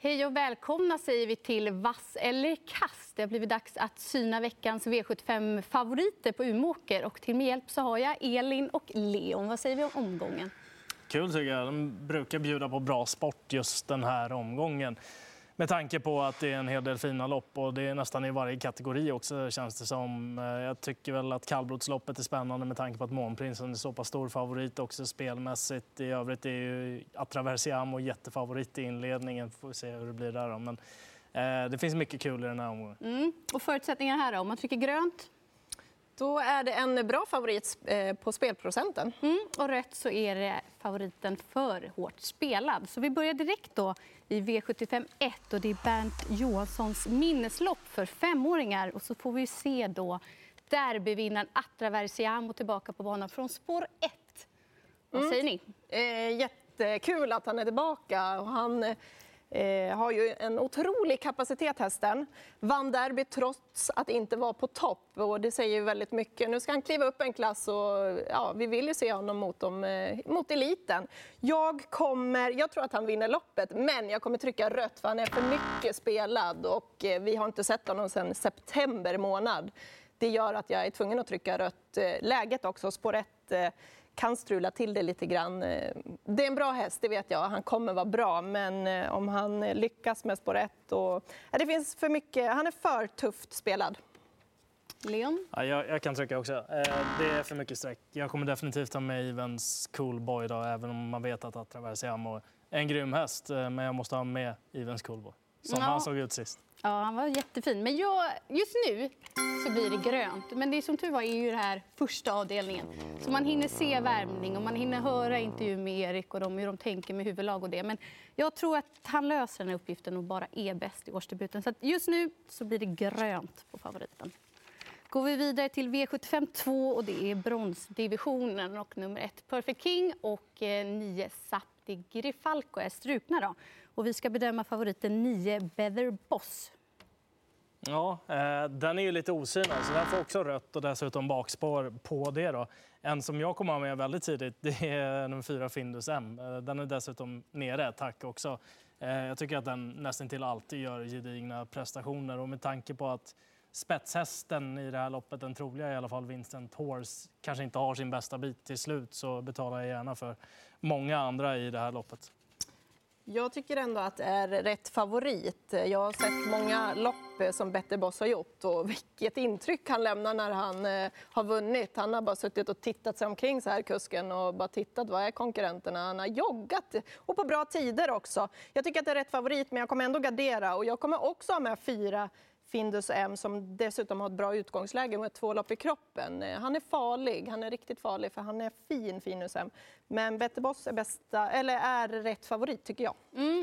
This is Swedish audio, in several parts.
Hej och välkomna säger vi till Vass eller Kast. Det har blivit dags att syna veckans V75-favoriter på Umåker. Och till min hjälp så har jag Elin och Leon. Vad säger vi om omgången? Kul tycker jag. De brukar bjuda på bra sport just den här omgången. Med tanke på att det är en hel del fina lopp och det är nästan i varje kategori också känns det som. Jag tycker väl att Kalbrotsloppet är spännande med tanke på att Månprinsen är så pass stor favorit också spelmässigt. I övrigt är ju Atraversiamo jättefavorit i inledningen. Får se hur det blir där då. Men det finns mycket kul i den här omgången. Mm. Och förutsättningar här då? Om man trycker grönt? Då är det en bra favorit på spelprocenten. Mm, och rätt så är det favoriten för hårt spelad. Så vi börjar direkt då i V75 1 och det är Bernt Johanssons minneslopp för femåringar. Och så får vi se då derbyvinnaren Atraversiamo tillbaka på banan från spår 1. Vad säger ni? Jättekul att han är tillbaka och han... har ju en otrolig kapacitet hästen. Van Derby trots att inte vara på topp och det säger ju väldigt mycket. Nu ska han kliva upp en klass och ja, vi vill ju se honom mot eliten. Jag tror att han vinner loppet men jag kommer trycka rött för han är för mycket spelad och vi har inte sett honom sedan september månad. Det gör att jag är tvungen att trycka rött. Läget också, spår 1 kan strula till det lite grann. Det är en bra häst, det vet jag. Han kommer vara bra, men om han lyckas med spår 1 och... Det finns för mycket. Han är för tufft spelad. Leon? Ja, jag kan trycka också. Det är för mycket sträck. Jag kommer definitivt ta med Ivans Cool Boy idag, även om man vet att Atraversiamo är en grym häst. Men jag måste ha med Ivans Cool Boy, som han såg ut sist. Ja, han var jättefin. Men just nu så blir det grönt. Men det som tur var är ju det här första avdelningen. Så man hinner se värmning och man hinner höra intervju med Erik och hur de tänker med huvudlag och det. Men jag tror att han löser den här uppgiften och bara är bäst i årsdebuten. Så att just nu så blir det grönt på favoriten. Går vi vidare till V75-2 och det är bronsdivisionen. Och nummer 1 Perfect King och 9 Zaptigri Falco är strukna då. Och vi ska bedöma favoriten 9 Better Boss. Ja, den är ju lite osynad så den får också rött och dessutom bakspår på det då. En som jag kommer med väldigt tidigt det är nummer 4 Findus M. Den är dessutom nere, tack också. Jag tycker att den nästan till alltid gör gedigna prestationer och med tanke på att spetshästen i det här loppet, den troliga i alla fall Vincent Hors, kanske inte har sin bästa bit till slut så betalar jag gärna för många andra i det här loppet. Jag tycker ändå att det är rätt favorit. Jag har sett många lopp som Better Boss har gjort och vilket intryck han lämnar när han har vunnit. Han har bara suttit och tittat sig omkring så här kusken och bara tittat vad är konkurrenterna. Han har joggat och på bra tider också. Jag tycker att det är rätt favorit men jag kommer ändå gardera och jag kommer också ha med 4 Findus M som dessutom har ett bra utgångsläge med 2 lopp i kroppen. Han är farlig, han är riktigt farlig för han är fin Findus M. Men Better Boss är bästa eller är rätt favorit tycker jag.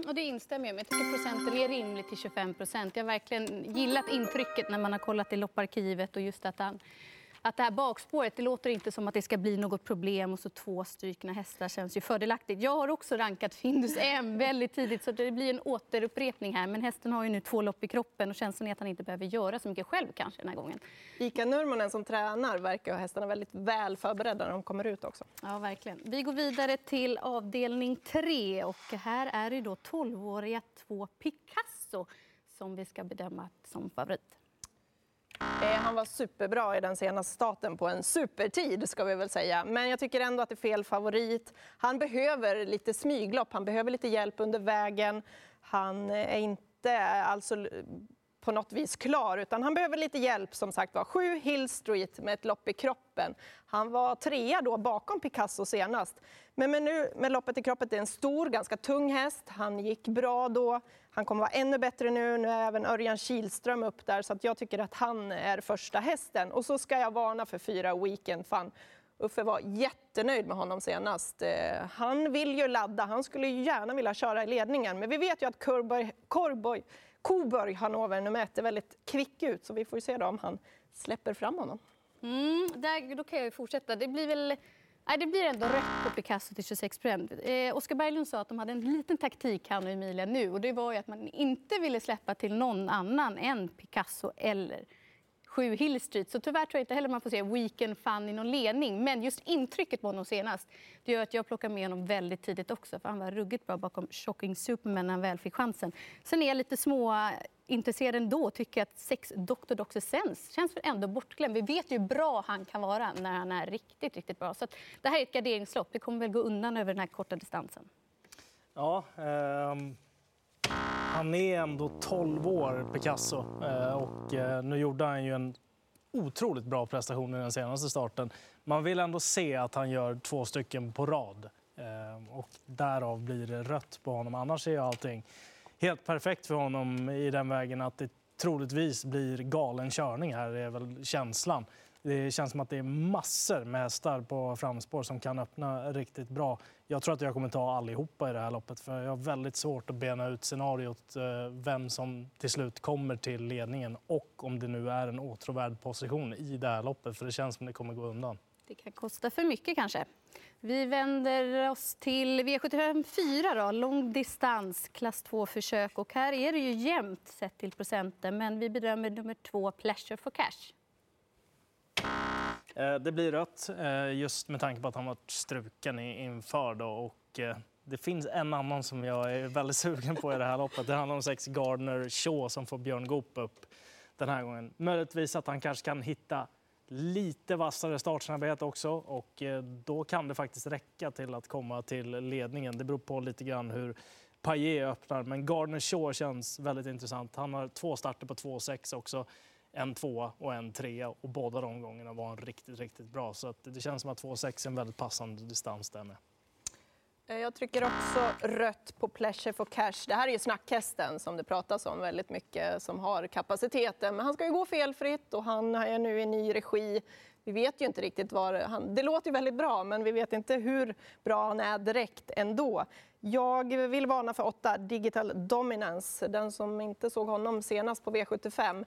Och det instämmer jag med. Jag tycker procenten är rimlig till 25%. Jag har verkligen gillat intrycket när man har kollat i lopparkivet och just att det här bakspåret, det låter inte som att det ska bli något problem och så 2 strykna hästar känns ju fördelaktigt. Jag har också rankat Findus M väldigt tidigt så det blir en återupprepning här. Men hästen har ju nu 2 lopp i kroppen och känns som att han inte behöver göra så mycket själv kanske den här gången. Ica Nürmanen som tränar verkar ha hästarna väldigt väl förberedda när de kommer ut också. Ja, verkligen. Vi går vidare till avdelning 3 och här är det då 12-åriga 2 Picasso som vi ska bedöma som favorit. Han var superbra i den senaste starten på en supertid ska vi väl säga. Men jag tycker ändå att det är fel favorit. Han behöver lite smyglopp, han behöver lite hjälp under vägen. Han är inte alltså på något vis klar utan han behöver lite hjälp som sagt var. 7 Hill Street med ett lopp i kroppen. Han var 3 då bakom Picasso senast. Men nu med loppet i kroppen det är en stor, ganska tung häst. Han gick bra då. Han kommer vara ännu bättre nu. Nu är även Örjan Kilström upp där så att jag tycker att han är första hästen. Och så ska jag varna för 4 weekend fan. Uffe var jättenöjd med honom senast. Han vill ju ladda. Han skulle ju gärna vilja köra i ledningen. Men vi vet ju att Corboy Kobörg Hannover nummer 1 är väldigt kvick ut. Så vi får ju se då om han släpper fram honom. Då kan jag ju fortsätta. Det blir väl... Nej, det blir ändå rätt på Picasso till 26%. Oskar Berglund sa att de hade en liten taktik han och Emilia nu. Och det var ju att man inte ville släppa till någon annan än Picasso eller 7 Hill Street. Så tyvärr tror jag inte heller man får se Weekend Fan i någon ledning. Men just intrycket på honom senast, det gör att jag plockar med honom väldigt tidigt också. För han var ruggigt bra bakom Shocking Superman när han väl fick chansen. Sen är jag lite småintresserad ändå. Tycker jag att 6 Dr. Doxer Sens känns för ändå bortglömd. Vi vet ju hur bra han kan vara när han är riktigt, riktigt bra. Så att det här är ett garderingslopp. Vi kommer väl gå undan över den här korta distansen. Ja, han är ändå 12 år, Picasso, och nu gjorde han ju en otroligt bra prestation i den senaste starten. Man vill ändå se att han gör 2 stycken på rad, och därav blir det rött på honom. Annars är ju allting helt perfekt för honom i den vägen att det troligtvis blir galen körning här, är väl känslan. Det känns som att det är massor med hästar på framspår som kan öppna riktigt bra. Jag tror att jag kommer ta allihopa i det här loppet, för jag har väldigt svårt att bena ut scenariot, vem som till slut kommer till ledningen och om det nu är en åtråvärd position i det här loppet, för det känns som det kommer gå undan. Det kan kosta för mycket kanske. Vi vänder oss till V75 4 då, lång distans, klass 2 försök, och här är det ju jämnt sett till procenten, men vi bedömer nummer 2 Pleasure for Cash. Det blir rött just med tanke på att han var struken inför då, och det finns en annan som jag är väldigt sugen på i det här loppet. Det handlar om 6 Gardner Shaw som får Björn Goop upp den här gången. Möjligtvis att han kanske kan hitta lite vassare startsamarbete också, och då kan det faktiskt räcka till att komma till ledningen. Det beror på lite grann hur Paillet öppnar, men Gardner Shaw känns väldigt intressant. Han har 2 starter på 2,6 också. En 2 och en 3, och båda de gångerna var han riktigt, riktigt bra. Så att det känns som att 2,6 är en väldigt passande distans där med. Jag trycker också rött på Pleasure for Cash. Det här är ju snackhästen som det pratas om väldigt mycket, som har kapaciteten. Men han ska ju gå felfritt, och han är nu i ny regi. Vi vet ju inte riktigt vad han... Det låter ju väldigt bra, men vi vet inte hur bra han är direkt ändå. Jag vill varna för 8 Digital Dominance. Den som inte såg honom senast på V75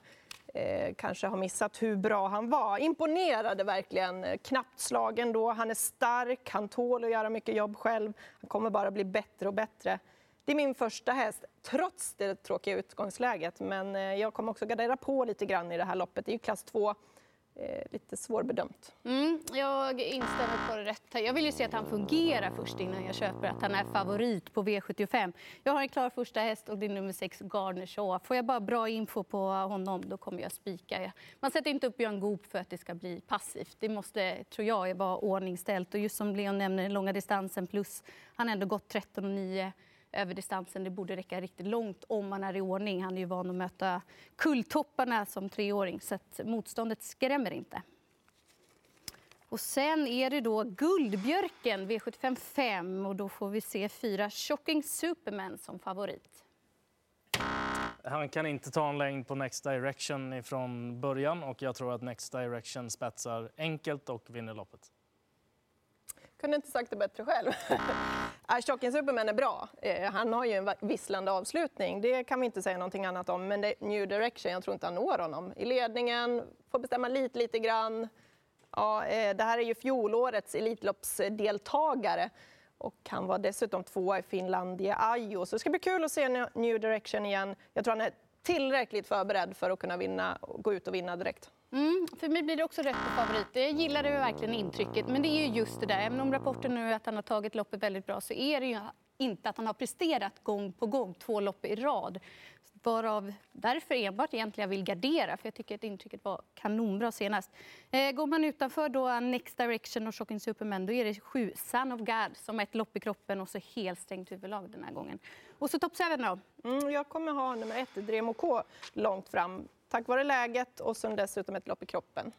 kanske har missat hur bra han var. Imponerade verkligen. Knappt slagen då. Han är stark. Han tål att göra mycket jobb själv. Han kommer bara bli bättre och bättre. Det är min första häst, trots det tråkiga utgångsläget. Men jag kommer också gardera på lite grann i det här loppet. Det är ju klass 2. Lite svårbedömt. Jag instämmer på det rätta. Jag vill ju se att han fungerar först innan jag köper att han är favorit på V75. Jag har en klar första häst, och det är nummer 6 Gardner Shaw. Får jag bara bra info på honom, då kommer jag spika. Man sätter inte upp Björn Goop för att det ska bli passivt. Det måste, tror jag, vara ordningställt. Och just som Leon nämner, den långa distansen plus. Han har ändå gått 13,9 över distansen. Det borde räcka riktigt långt om man är i ordning. Han är ju van att möta kulltopparna som treåring, så att motståndet skrämmer inte. Och sen är det då Guldbjörken V75 5, och då får vi se 4 Shocking Superman som favorit. Han kan inte ta en längd på Next Direction ifrån början, och jag tror att Next Direction spetsar enkelt och vinner loppet. Kunde inte sagt det bättre själv. Shocking Superman är bra. Han har ju en visslande avslutning. Det kan vi inte säga någonting annat om. Men det är New Direction. Jag tror inte han når honom. I ledningen. Får bestämma lite grann. Ja, det här är ju fjolårets elitloppsdeltagare. Och han var dessutom 2 i Finland i Ajo. Så det ska bli kul att se New Direction igen. Jag tror han är tillräckligt förberedd för att kunna vinna och gå ut och vinna direkt. För mig blir det också rätt på favorit. Jag gillade verkligen intrycket, men det är ju just det där. Även om rapporten nu är att han har tagit loppet väldigt bra, så är det ju inte att han har presterat gång på gång 2 lopp i rad. Varav därför enbart egentligen jag vill gardera, för jag tycker att intrycket var kanonbra senast. Går man utanför då Next Direction och Shocking Superman, då är det 7 Son of God som är ett lopp i kroppen och så helt stängt huvudlag den här gången. Och så topp 7 då? Jag kommer ha nummer 1 Dream och K långt fram. Tack vare läget och sen dessutom ett lopp i kroppen.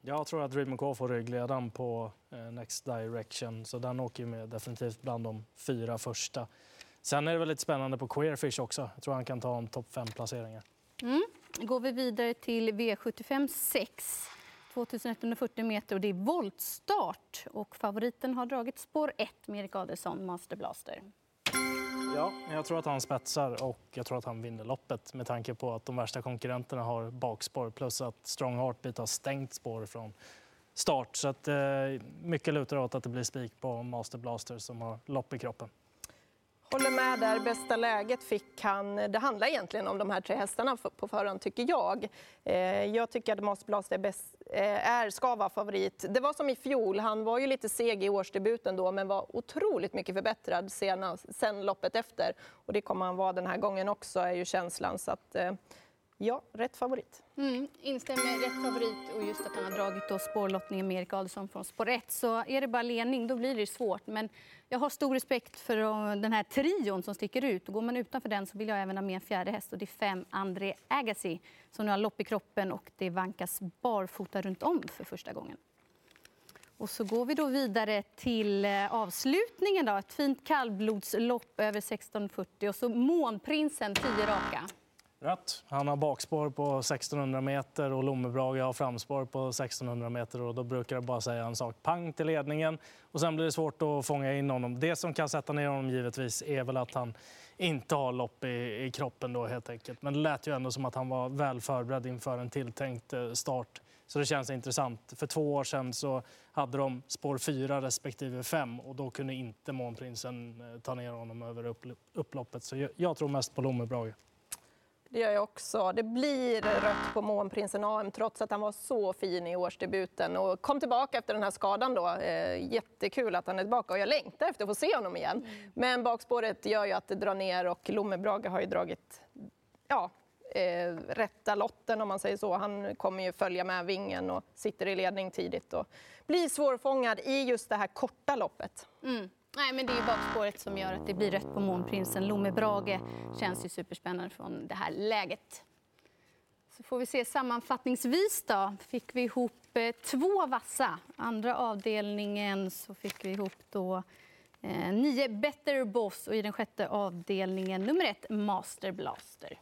Jag tror att Dream och K får ryggledaren på Next Direction. Så den åker ju med definitivt bland de 4 första. Sen är det väl lite spännande på Queerfish också. Jag tror han kan ta en topp 5 placeringar. Går vi vidare till V75 6. 2140 meter och det är voltstart. Och favoriten har dragit spår 1 med Erik Adelsson, Master Blaster. Ja, jag tror att han spetsar och jag tror att han vinner loppet med tanke på att de värsta konkurrenterna har bakspår plus att Strong Heartbeat har stängt spår från start. Så att mycket lutar åt att det blir spik på Master Blaster som har lopp i kroppen. Håller med där, bästa läget fick han. Det handlar egentligen om de här tre hästarna på förhand tycker jag. Jag tycker att Master Blaster ska vara favorit. Det var som i fjol, han var ju lite seg i årsdebuten då men var otroligt mycket förbättrad sen loppet efter. Och det kommer han vara den här gången också är ju känslan så att... Ja, rätt favorit. Instämmer, rätt favorit. Och just att han har dragit då spårlottningen med Erik Adelsson från spår 1. Så är det bara ledning, då blir det svårt. Men jag har stor respekt för den här trion som sticker ut. Och går man utanför den så vill jag även ha med en fjärde häst. Och det är 5 André Agassi som nu har lopp i kroppen. Och det vankas barfota runt om för första gången. Och så går vi då vidare till avslutningen då. Ett fint kallblodslopp över 1640. Och så Månprinsen, 10 raka. Rätt. Han har bakspår på 1600 meter och Lomebrage har framspår på 1600 meter och då brukar jag bara säga en sak, pang till ledningen och sen blir det svårt att fånga in honom. Det som kan sätta ner honom givetvis är väl att han inte har lopp i kroppen då helt enkelt. Men det lät ju ändå som att han var väl förberedd inför en tilltänkt start. Så det känns intressant. För 2 år sedan så hade de spår 4 respektive 5 och då kunde inte Månprinsen ta ner honom över upploppet. Så jag tror mest på Lomebrage. Det gör jag också. Det blir rött på Månprinsen AM trots att han var så fin i årsdebuten och kom tillbaka efter den här skadan då. Jättekul att han är tillbaka och jag längtar efter att få se honom igen. Men bakspåret gör ju att det drar ner och Lomebrage har ju dragit rätta lotten om man säger så. Han kommer ju följa med vingen och sitter i ledning tidigt och blir svårfångad i just det här korta loppet. Mm. Nej, men det är ju bakspåret som gör att det blir rött på Månprinsen. Lomebrage känns ju superspännande från det här läget. Så får vi se sammanfattningsvis då. Fick vi ihop 2 vassa. Andra avdelningen så fick vi ihop då 9 Better Boss. Och i den sjätte avdelningen nummer 1 Master Blaster.